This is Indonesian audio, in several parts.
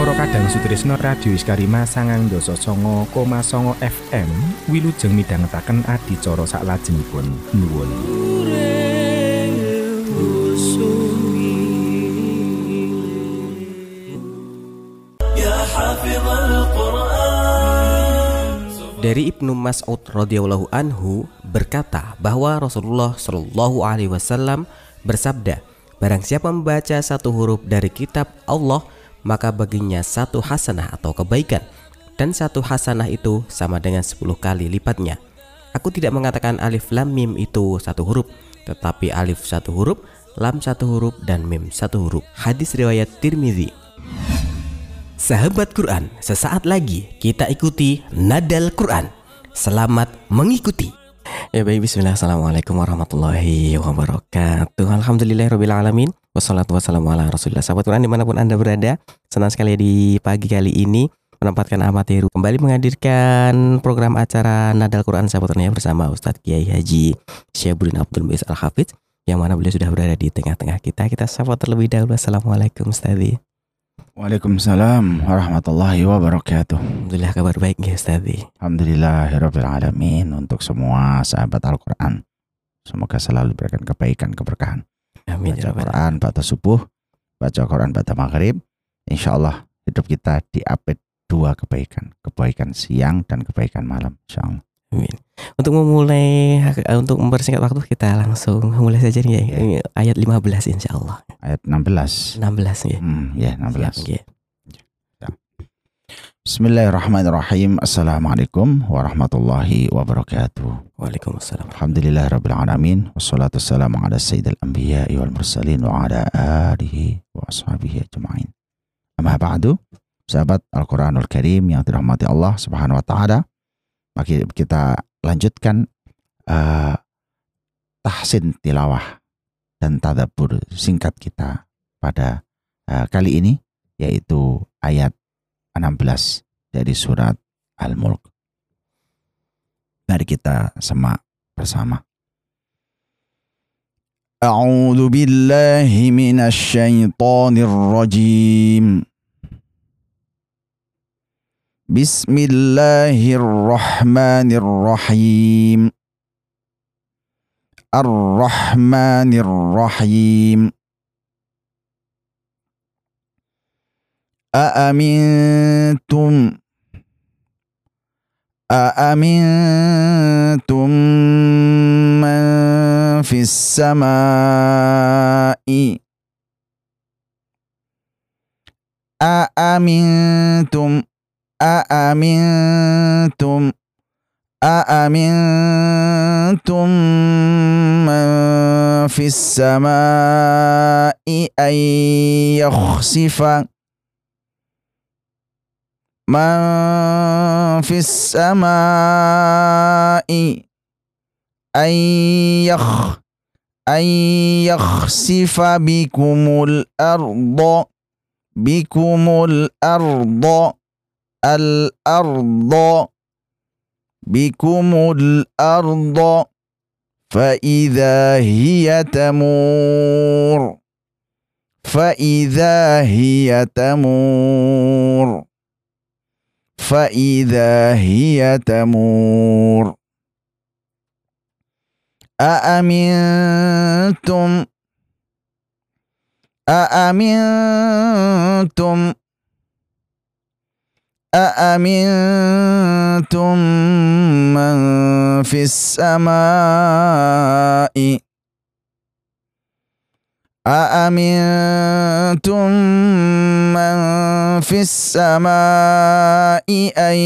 Para kadang Sutrisna Radio IsyKarima 99.9 FM wilujeng midhangetaken adicara saklajengipun. Nuwun. Dari Ibnu Mas'ud radhiyallahu anhu berkata bahwa Rasulullah shallallahu alaihi wasallam bersabda, barang siapa membaca satu huruf dari kitab Allah, maka baginya satu hasanah atau kebaikan, dan satu hasanah itu sama dengan 10 kali lipatnya. Aku tidak mengatakan alif lam mim itu satu huruf, tetapi alif satu huruf, lam satu huruf, dan mim satu huruf. Hadis riwayat Tirmidzi. Sahabat Quran, sesaat lagi kita ikuti Nadal Quran. Selamat mengikuti. Ya baik, bismillah, assalamualaikum warahmatullahi wabarakatuh. Alhamdulillahirrabbilalamin, wassalatu wassalamu ala rasulullah. Sahabat Quran dimanapun anda berada, senang sekali di pagi kali ini menempatkan Ahmad Heru kembali menghadirkan program acara Nadal Quran sahabat Quran bersama Ustadz Kiai Haji Syihabuddin Abdul Mais Al-Hafidz, yang mana beliau sudah berada di tengah-tengah kita. Kita sapa terlebih dahulu. Assalamualaikum Ustadz. Waalaikumsalam warahmatullahi wabarakatuh. Alhamdulillah, kabar baik ya Ustadz? Alhamdulillahirrabbilalamin. Untuk semua sahabat Al-Quran, semoga selalu diberikan kebaikan, keberkahan. Amin. Baca Quran pada subuh, baca Quran pada maghrib, insya Allah hidup kita diapit dua kebaikan, kebaikan siang dan kebaikan malam, insya Allah. Amin. Untuk memulai, untuk mempersingkat waktu, kita langsung mulai saja nih ya. Ayat 15 insya Allah. Ayat 16. 16 ya. Ya, 16. Siap, ya. Ya. Bismillahirrahmanirrahim. Assalamualaikum warahmatullahi wabarakatuh. Waalaikumsalam. Alhamdulillahirrabbilalamin. Wassalatu wassalamu ala sayyidil anbiya'i wal mursalin wa ala alihi wa ashabihi ajma'in. Amma ba'du. Sahabat Al-Quranul Karim yang dirahmati Allah subhanahu wa ta'ala, maka kita lanjutkan tahsin tilawah dan tadabbur singkat kita pada kali ini, yaitu ayat 16 dari surat Al-Mulk. Mari kita semak bersama. A'udzu billahi minasy syaithanir rajim. Bismillahirrahmanirrahim. Ar-Rahmanirrahim. A-amintum man fis samai. A-amintum man fis samai ayyakhsifa ayyakhsifa bikumul arda fa idza hiya tamur A-amintum man fis samai. A-amintum man fis samai an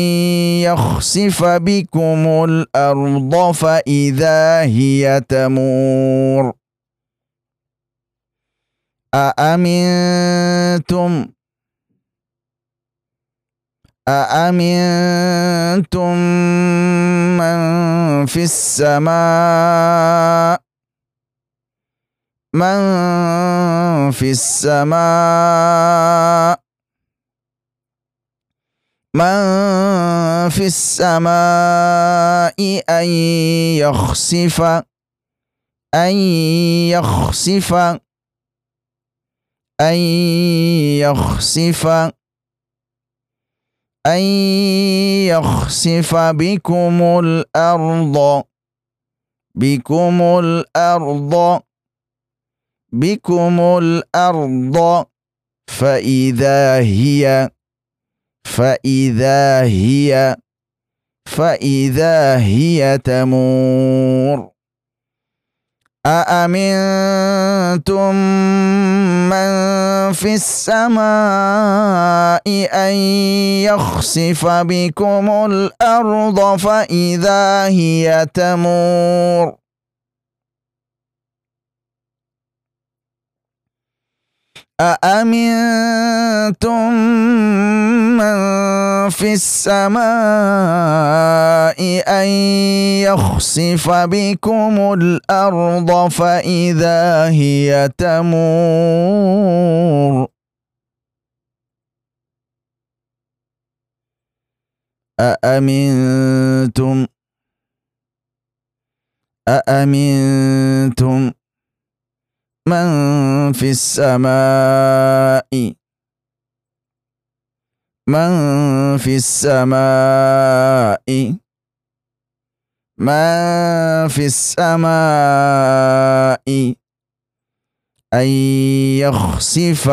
yakhsifa bikumul arda fa idza hiya tamur. A-amintum man fis samai an yakhsifa an yakhsifa bikumul arda fa idza hiya tamur. أأمنتم من في السماء أن يخسف بكم الأرض فإذا هي تمور أأمنتم من في السماء أن يخسف بكم الأرض فإذا هي تمور أأمنتم Man fis samai ay yakhsifa bikumul arda fa idza hiya tamur. Aamintum من في السماء أن يخسف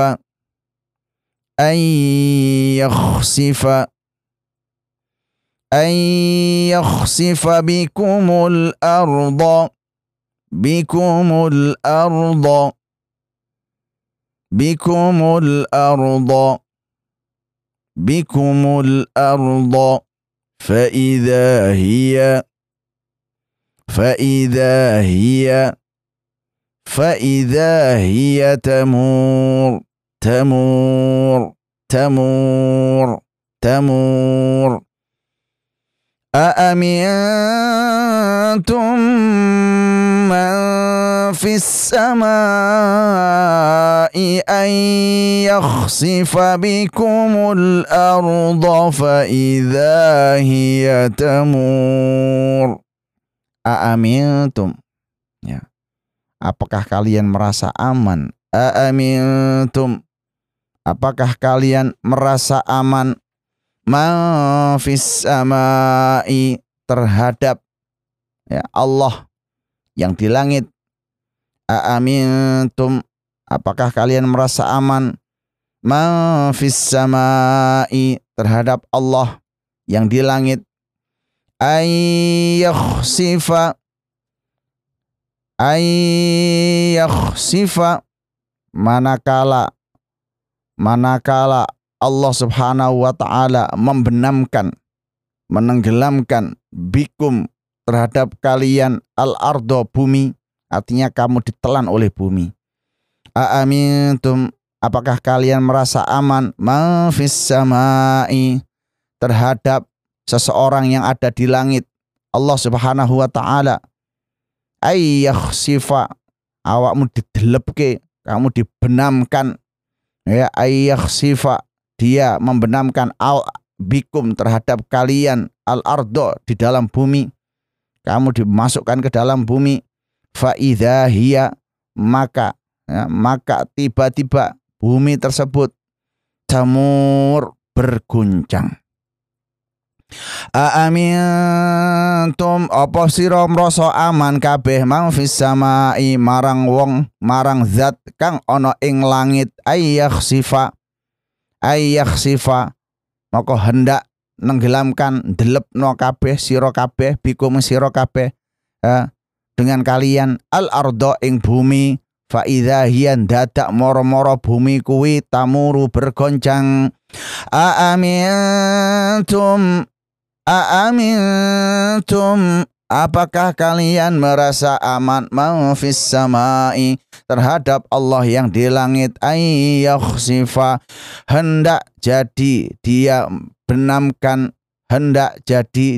بكم الأرض فإذا هي تمور. أأمنتم. Ya. Apakah kalian merasa aman? Aamintum. Apakah kalian merasa aman? Man fis samai terhadap ya Allah yang di langit. Aamintum, apakah kalian merasa aman? Ma fis samai terhadap Allah yang di langit. Ay yakhsifa manakala Allah Subhanahu wa taala membenamkan, menenggelamkan bikum terhadap kalian al-ardo bumi, artinya kamu ditelan oleh bumi. Aamintum, apakah kalian merasa aman? Ma fis samai terhadap seseorang yang ada di langit, Allah Subhanahu wa taala. Ay yakhsifa, awakmu didelepke, kamu dibenamkan. Ya, ay yakhsifa, dia membenamkan bikum terhadap kalian al-ardo di dalam bumi. Kamu dimasukkan ke dalam bumi. Fa idza hiya, maka tiba-tiba bumi tersebut tamur, berguncang. Aamintum, apa sira mrasa aman kabeh? Mang fis samai marang wong, marang zat kang ana ing langit. Ayakhsifa maka hendak nenggelamkan, delepno kabeh sira kabeh, bikum sira kabeh dengan kalian al-ardo ing bumi. Fa idza hiya, dadak moro-moro bumi kuwi tamuru, bergoncang. Aamintum apakah kalian merasa aman? Man fis samai terhadap Allah yang di langit. Ay yakhsifa, hendak jadi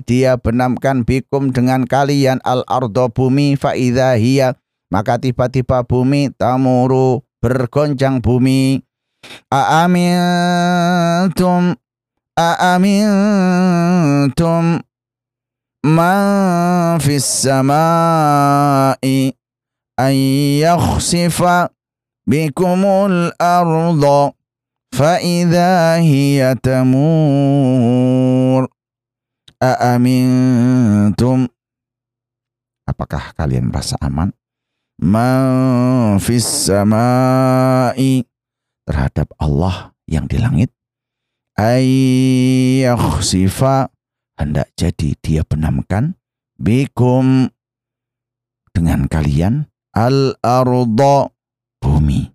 dia benamkan, bikum dengan kalian al-ardo bumi. Fa idza hiya, maka tiba-tiba bumi tamuru, bergoncang bumi. Aamintum man fis samai ay yakhsifa bikumul arda fa'idha hiya tamur a'amintum. Apakah kalian merasa aman? Man fis samai, terhadap Allah yang di langit. Ayyakhsifa, hendak jadi dia benamkan bikum, dengan kalian, al-arda, bumi.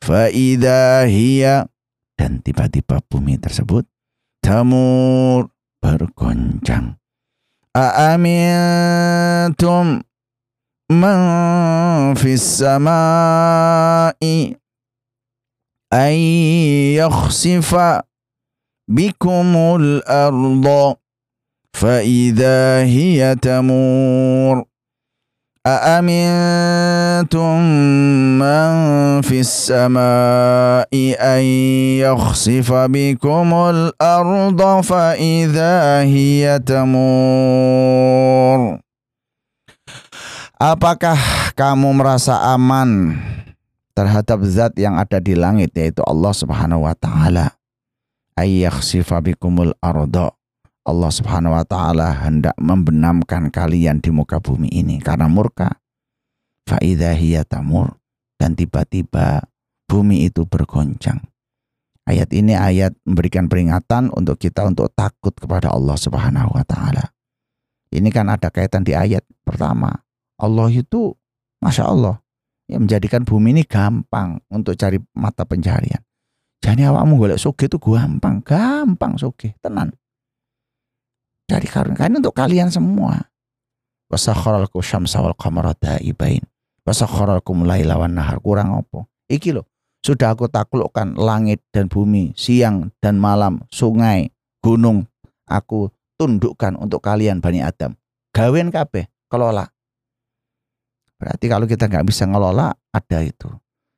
Fa'idha hiya, dan tiba-tiba bumi tersebut tamur, bergoncang. A'amintum man fis samai ayyakhsifa bikumul arda fa'idha hiya tamur a'amintum man fis samai ayyakhsifa bikumul arda fa'idha hiya tamur. Apakah kamu merasa aman terhadap zat yang ada di langit, yaitu Allah Subhanahu wa taala? Ayyakhsifa bikumul arda, Allah Subhanahu wa taala hendak membenamkan kalian di muka bumi ini karena murka. Fa idza hiya tamur, dan tiba-tiba bumi itu bergoncang. Ayat ini ayat memberikan peringatan untuk kita untuk takut kepada Allah Subhanahu wa taala. Ini kan ada kaitan di ayat pertama. Allah itu Masya Allah yang menjadikan bumi ini gampang untuk cari mata pencarian. Jadi awakmu golek sugih itu gampang, gampang sugih, tenan. Dari Qarun kain untuk kalian semua. Wasakhkharalakum syamsa wal qamara dhaibain. Wasakhkharalakum laila wan nahar, kurang apa? Iki loh, sudah aku taklukkan langit dan bumi, siang dan malam, sungai, gunung. Aku tundukkan untuk kalian Bani Adam. Gawen kabeh, kelola. Berarti kalau kita nggak bisa ngelola, ada itu.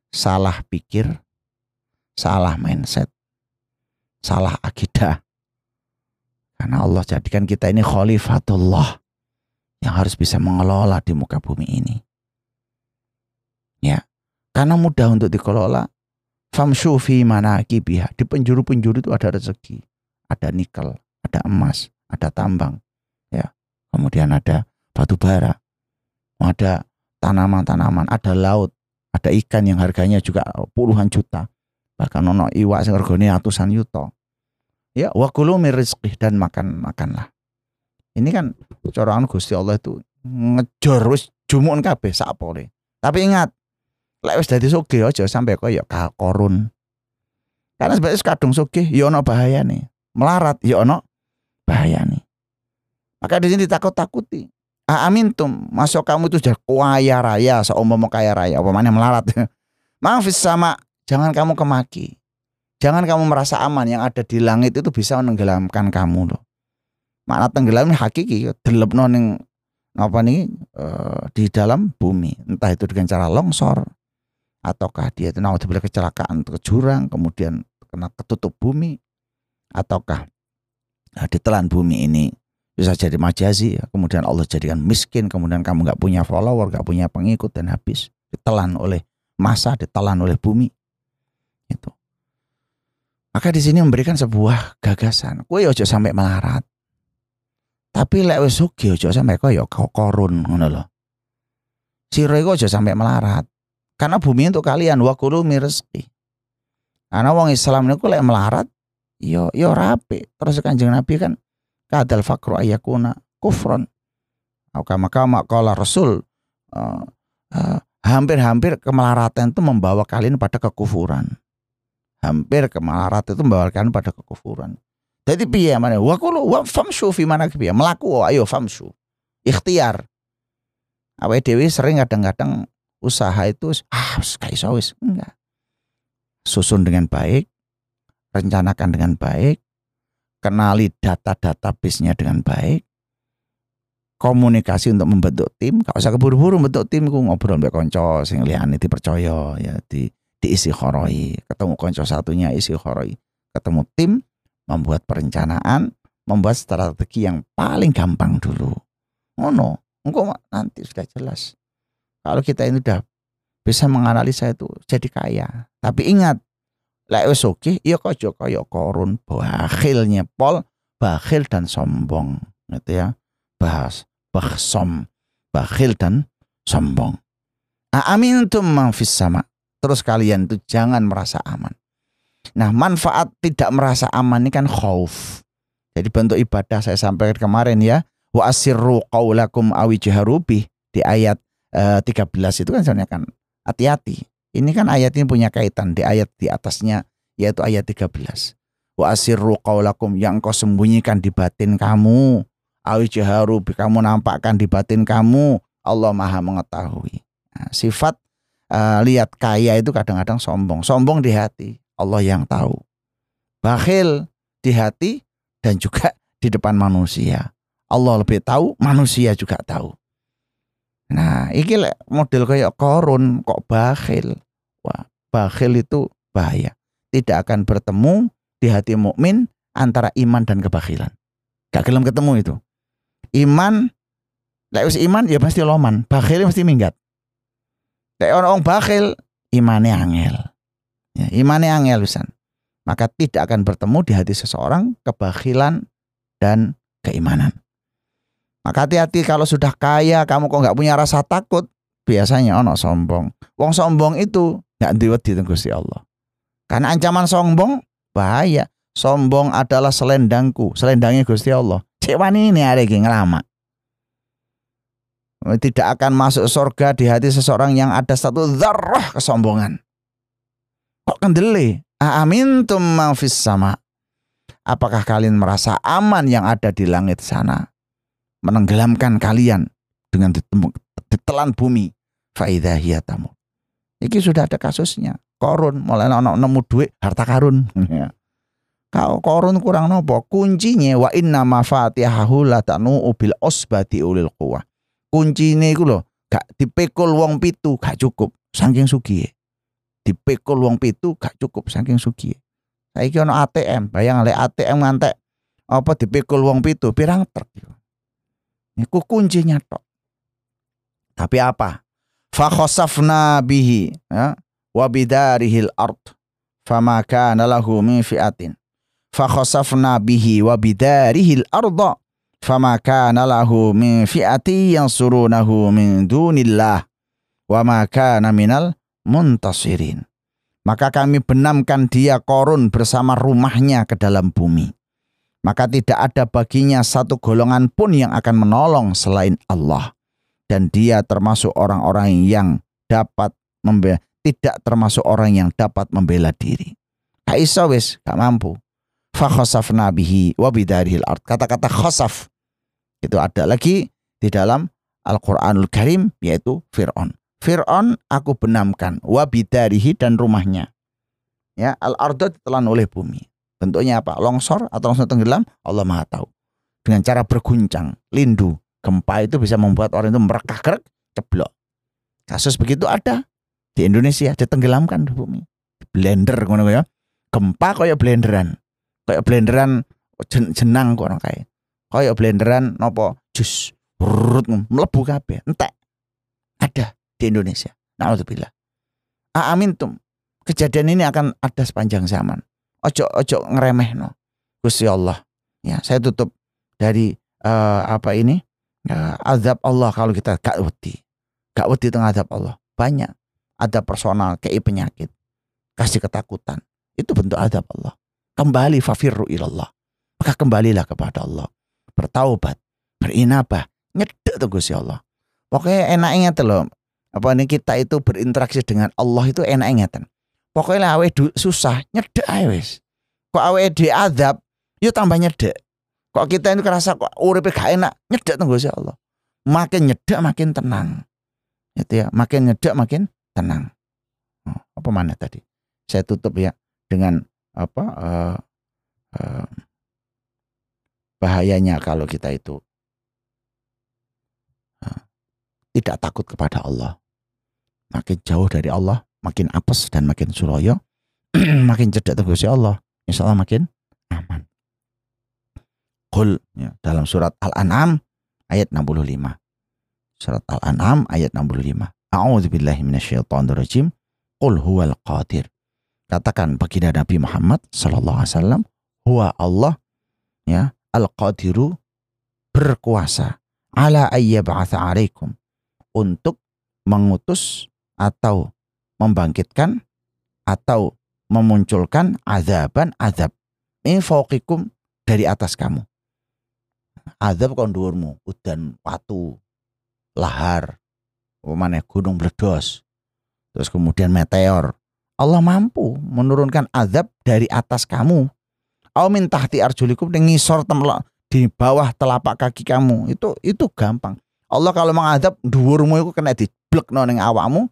Salah pikir, salah mindset, salah akidah. Karena Allah jadikan kita ini khalifatullah yang harus bisa mengelola di muka bumi ini. Ya, karena mudah untuk dikelola. Famshu fi manakibiha, di penjuru-penjuru itu ada rezeki, ada nikel, ada emas, ada tambang, ya. Kemudian ada batu bara, ada tanaman-tanaman, ada laut, ada ikan yang harganya juga puluhan juta, bahkan ono iwak sing regane atusan yuta. Ya, wa kulu mir rizqih, dan makan-makanlah. Ini kan coraan Gusti Allah itu ngejar wis jumu'un kabeh sak pole. Tapi ingat, lek wis dadi sugih aja sampai kaya Qarun. Karena sebab wis kadung sugih ya ono bahayane, melarat ya ono bahayane. Maka di sini ditakut-takuti. A'amintum, masuk kamu itu sudah kaya raya, seumpama kaya raya, umpamanya melarat. Maafis sama, jangan kamu kemaki. Jangan kamu merasa aman, yang ada di langit itu bisa menenggelamkan kamu loh. Makna tenggelam hakiki, delebno ning apa nih di dalam bumi, entah itu dengan cara longsor ataukah dia itu naudzubillah kecelakaan ke jurang, kemudian kena ketutup bumi, ataukah ditelan bumi ini bisa jadi majazi, kemudian Allah jadikan miskin, kemudian kamu nggak punya follower, nggak punya pengikut, dan habis ditelan oleh masa, ditelan oleh bumi itu. Maka di sini memberikan sebuah gagasan. Kowe ojo sampai melarat. Tapi lek wis sugih ojo sampai kaya Qarun ngono lho. Sire ojo sampai melarat. Karena bumi untuk kalian, wa kulu mirzqi. Ana wong Islam niku lek melarat yo rapi. Terus Kanjeng Nabi kan kadal fakru ayakuna kufron. Maka qala Rasul hampir-hampir kemelaratan itu membawa kalian pada kekufuran. Hampir kemalarat itu membawakan pada kekufuran. Jadi piye mana? Wa qulu wa famshu fi manakibiya. Melaku, ayo famshu. Ikhtiar. Awake dhewe sering kadang-kadang usaha itu gak iso wis. Enggak. Susun dengan baik, rencanakan dengan baik, kenali data-data bisnisnya dengan baik. Komunikasi untuk membentuk tim, gak usah keburu-buru bentuk tim, ku ngobrol mbek kanca sing liyane dipercaya ya diisi khoroi, ketemu konco satunya isi khoroi, ketemu tim, membuat perencanaan, membuat strategi yang paling gampang dulu. Ngono, engko nanti sudah jelas. Kalau kita ini sudah bisa menganalisa itu jadi kaya. Tapi ingat, lek wis oke, ya kaya kaya Qarun, bakhil nyepol, bakhil dan sombong, gitu ya. Bakhil dan sombong. Aamintum man fis sama. Terus kalian tuh jangan merasa aman. Nah, manfaat tidak merasa aman ini kan khauf. Jadi bentuk ibadah saya sampaikan kemarin ya, wa asirru qaulakum aw ijharu bih di ayat 13 itu kan sebenarnya kan hati-hati. Ini kan ayat ini punya kaitan di ayat di atasnya yaitu ayat 13. Wa asirru qaulakum, yang kau sembunyikan di batin kamu, aw ijharu bih, kamu nampakkan di batin kamu, Allah Maha mengetahui. Nah, sifat lihat kaya itu kadang-kadang sombong. Sombong di hati, Allah yang tahu. Bakhil di hati dan juga di depan manusia, Allah lebih tahu, manusia juga tahu. Nah, iki model kayak Qarun kok bakhil. Wah, bakhil itu bahaya. Tidak akan bertemu di hati mukmin antara iman dan kebakhilan. Gak gelem ketemu itu. Iman, lek wis iman ya pasti loman, bakhil pasti minggat. Lek orang bakhil imane angel. Ya, imane angel pisan. Maka tidak akan bertemu di hati seseorang kebakhilan dan keimanan. Maka hati-hati kalau sudah kaya kamu kok nggak punya rasa takut, biasanya ono sombong. Wong sombong itu nggak diwedi teng Gusti Allah. Karena ancaman sombong bahaya. Sombong adalah selendangku, selendangnya Gusti Allah. Cek wani ini arek iki ngelama. Tidak akan masuk surga di hati seseorang yang ada satu dzarrah kesombongan. Kok kendele? Aamintum man fis sama. Apakah kalian merasa aman yang ada di langit sana? Menenggelamkan kalian dengan ditelan bumi. Fa idza hiya tamut. Iki sudah ada kasusnya. Qarun mulai ana nemu duit, harta karun. Kau Qarun kurang nopo? Kuncinya wa inna mafatihahu latanu bil usbati ulil quwwah. Kuncine iku lho, gak dipikul wong pitu gak cukup saking sugihe. Dipikul wong pitu gak cukup saking sugihe. Saiki ana ATM, bayang lek ATM ngantek apa dipikul wong pitu pirang truk. Niku kuncinya tok. Tapi apa? Fa khasafna bihi, ya, wa bidarihil ard. Fama kana lahu min fi'atin. Fa khasafna bihi wa bidarihil ardh. Fama kana lahu min fi'ati yansurunahu min dunillah wa ma kana minal muntasirin. Maka kami benamkan dia Qarun bersama rumahnya ke dalam bumi. Maka tidak ada baginya satu golongan pun yang akan menolong selain Allah. Dan dia termasuk orang-orang yang dapat membela, tidak termasuk orang yang dapat membela diri. Aisyah wis gak mampu. Fa khasafna bihi wa bidarihil ard. Kata-kata khasaf itu ada lagi di dalam Al-Qur'anul Karim yaitu Firaun. Firaun aku benamkan wa bidarihi dan rumahnya. Ya, al-ardh ditelan oleh bumi. Bentuknya apa? Longsor atau langsung tenggelam? Allah Maha tahu. Dengan cara berguncang, lindu, gempa itu bisa membuat orang itu merekah-kerek, ceblok. Kasus begitu ada di Indonesia, ditenggelamkan di bumi. Blender ngono ya. Gempa kayak blenderan. Kayak blenderan jenang kok orang kaya. Kayak blenderan nopo jus rut mlebu kabeh entek. Ada di Indonesia. Nauzubillah. Aamintum. Kejadian ini akan ada sepanjang zaman. Ojo ngeremehno. Gusti Allah. Ya, saya tutup dari apa ini? Azab Allah kalau kita gak wedi. Gak wedi teng azab Allah. Banyak ada personal, kayak penyakit, kasih ketakutan. Itu bentuk azab Allah. Kembali fafirru ilallah. Maka kembalilah kepada Allah. Bertaubat, berinabah, nyedek tuh Gusti Allah. Pokoknya enak ingatan loh. Apa ini kita itu berinteraksi dengan Allah itu enak ingatan. Pokoknya awe susah, nyedek ae wis. Kok awe di azab, yuk tambah nyedek. Kok kita ini kerasa kok uripe gak enak, nyedek tuh Gusti Allah. Makin nyedek makin tenang. Gitu ya, makin nyedek makin tenang. Oh, apa mana tadi? Saya tutup ya dengan apa bahayanya kalau kita itu tidak takut kepada Allah. Makin jauh dari Allah, makin apes dan makin suroyo, makin cerdas tergusi Allah. Insya Allah makin aman. Qul ya, dalam surat Al-An'am ayat 65. Surat Al-An'am ayat 65. A'udzubillahi minasyaitonirrajim. Qul huwal qadir. Katakan baginda Nabi Muhammad sallallahu alaihi wasallam, huwa Allah ya, al-qadiru berkuasa ala ayyab'atsa 'alaikum, untuk mengutus atau membangkitkan atau memunculkan azaban azab min fawqikum, dari atas kamu. Azab kon dhuwurmu, udan watu, lahar, maneh gunung bledos, terus kemudian meteor. Allah mampu menurunkan azab dari atas kamu. Au min tahti arjulikum, ngisor di bawah telapak kaki kamu. Itu gampang. Allah kalau mengadab dhuwurmu itu kena diblekno ning awakmu.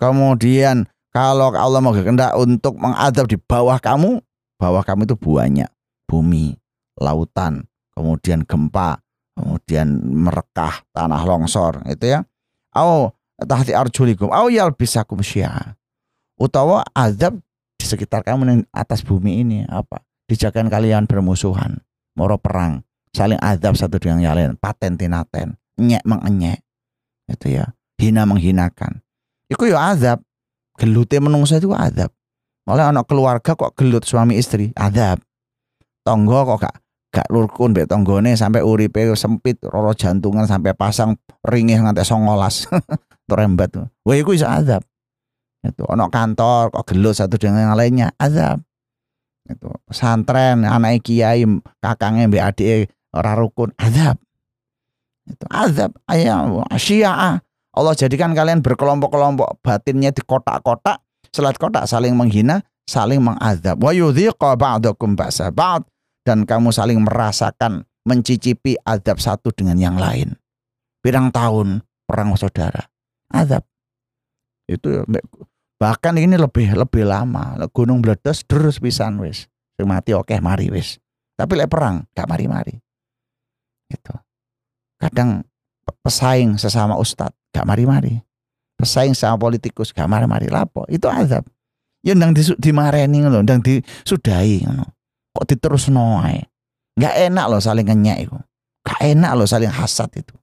Kemudian kalau Allah mau kehendak untuk mengadab di bawah kamu itu banyak. Bumi, lautan, kemudian gempa, kemudian merekah, tanah longsor, itu ya. Au tahti arjulikum, au yalbisakum syi'a. Utawa azab di sekitar kamu, di atas bumi ini apa? Dijagain kalian bermusuhan, moro perang, saling azab satu dengan yang lain, paten tinaten, nyek mengenyek, itu ya, hina menghinakan. Iku yo azab, gelute menungsa itu azab. Malah anak keluarga kok gelut suami istri, azab. Tonggo kok gak lurkun mbek tonggone sampai uripe sempit, roro jantungan sampai pasang ringih nganti songolas, terembat. Wah iku iso azab. Itu ono kantor kok gelut satu dengan yang lainnya, azab. Itu pesantren anak kiai kakangnya mbek adike ora rukun, azab. Itu azab ayam syiah. Allah jadikan kalian berkelompok-kelompok, batinnya di kotak-kotak, selat kotak, saling menghina, saling mengazab. Wa yudhiqa ba'dakum ba'sa ba'd, dan kamu saling merasakan, mencicipi azab satu dengan yang lain. Pirang tahun perang saudara, azab. Itu bahkan ini lebih lama. Gunung bledos terus pisan wis. Sing mati oke mari wis. Tapi lek perang gak mari-mari. Gitu. Kadang pesaing sesama ustadz gak mari-mari. Pesaing sama politikus gak mari-mari, lapo. Itu azab. Ya ndang dimareni lho, ndang disudahi ngono. Kok diterusno ae. Gak enak loh saling ngenyek iku. Gak enak loh saling hasad itu.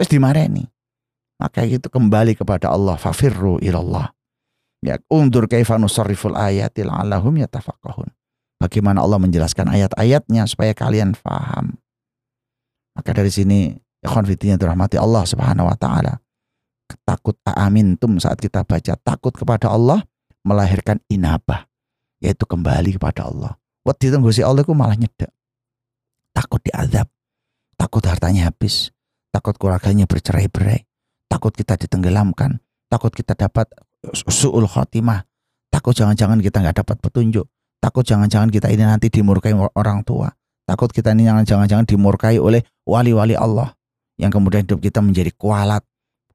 Wis dimareni. Maka itu kembali kepada Allah, fafirru ilallah. Ya, undur kaifa nusarriful ayati la'allahum yatafaqqahun. Bagaimana Allah menjelaskan ayat-ayatnya supaya kalian faham. Maka dari sini ikhwan fillah dirahmati Allah Subhanahu wa taala. Takut aamintum, saat kita baca takut kepada Allah melahirkan inabah, yaitu kembali kepada Allah. Wedi teng Gusti Allah ku malah nyedak. Takut diazab, takut hartanya habis, takut keluarganya bercerai-berai. Takut kita ditenggelamkan, takut kita dapat su'ul khotimah, takut jangan-jangan kita nggak dapat petunjuk, takut jangan-jangan kita ini nanti dimurkai orang tua, takut kita ini jangan-jangan dimurkai oleh wali-wali Allah, yang kemudian hidup kita menjadi kualat.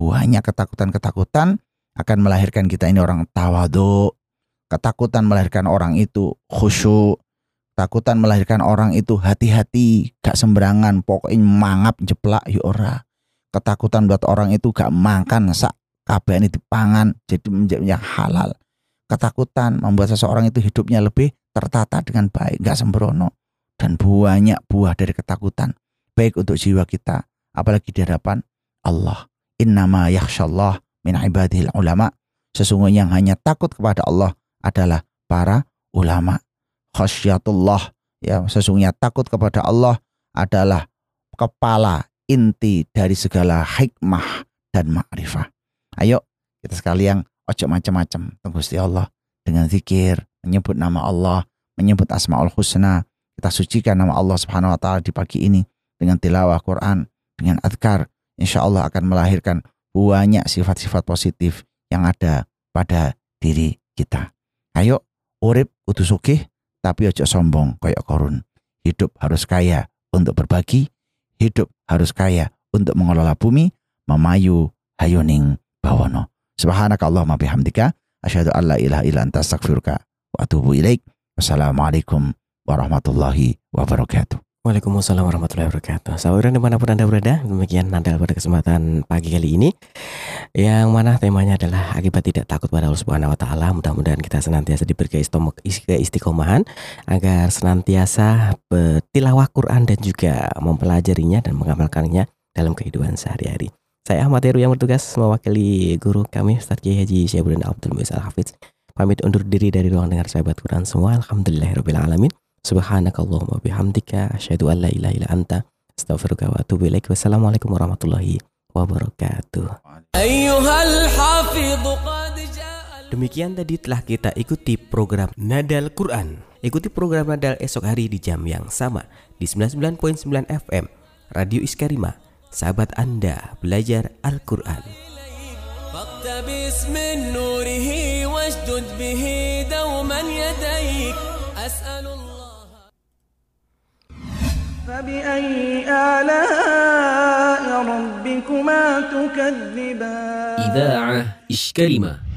Banyak ketakutan-ketakutan akan melahirkan kita ini orang tawadhu, ketakutan melahirkan orang itu khusyuk, ketakutan melahirkan orang itu hati-hati, gak sembarangan, pokoknya mangap jeplak ya ora. Ketakutan buat orang itu gak makan sak kabehane dipangan, jadi menjadi halal. Ketakutan membuat seseorang itu hidupnya lebih tertata dengan baik, gak sembrono. Dan banyak buah dari ketakutan, baik untuk jiwa kita, apalagi di hadapan Allah. Innama yakhsyallah min ibadihil ulama. Sesungguhnya yang hanya takut kepada Allah adalah para ulama. Khasyatullah, ya, sesungguhnya takut kepada Allah adalah kepala inti dari segala hikmah dan ma'rifah. Ayo kita sekalian ojo macam-macam teng Gusti Allah dengan zikir, menyebut nama Allah, menyebut Asmaul Husna. Kita sucikan nama Allah Subhanahu wa taala di pagi ini dengan tilawah Quran, dengan azkar. Insya Allah akan melahirkan banyak sifat-sifat positif yang ada pada diri kita. Ayo urip kudu sugih tapi ojo sombong koyo Qarun. Hidup harus kaya untuk berbagi. Hidup harus kaya untuk mengelola bumi, memayu hayuning bawono. Subhanakallahumma bihamdika asyhadu an la ilaha illa anta astaghfiruka wa atubu ilaik. Wassalamualaikum warahmatullahi wabarakatuh. Waalaikumsalam warahmatullahi wabarakatuh. Saudara dimanapun Anda berada, demikian Nadal pada kesempatan pagi kali ini, yang mana temanya adalah akibat tidak takut pada Allah Subhanahu wa taala. Mudah-mudahan kita senantiasa diberi keistiqomahan agar senantiasa bertilawah Quran dan juga mempelajarinya dan mengamalkannya dalam kehidupan sehari-hari. Saya Ahmad Heru yang bertugas mewakili guru kami Ustaz Kiai Haji Syihabuddin Abdul Mais Al-Hafidz. Pamit undur diri dari ruang dengar sahabat Quran semua. Alhamdulillahirabbil alamin. Subhanakallahumma bihamdika asyhadu an la ilaha illa anta astaghfiruka wa atubu ilaik. Wassalamualaikum warahmatullahi wabarakatuh. Demikian tadi telah kita ikuti program Nadal Quran. Ikuti program Nadal esok hari di jam yang sama di 99.9 FM Radio IsyKarima. Sahabat Anda belajar Al-Quran. Idaa'ah IsyKarima.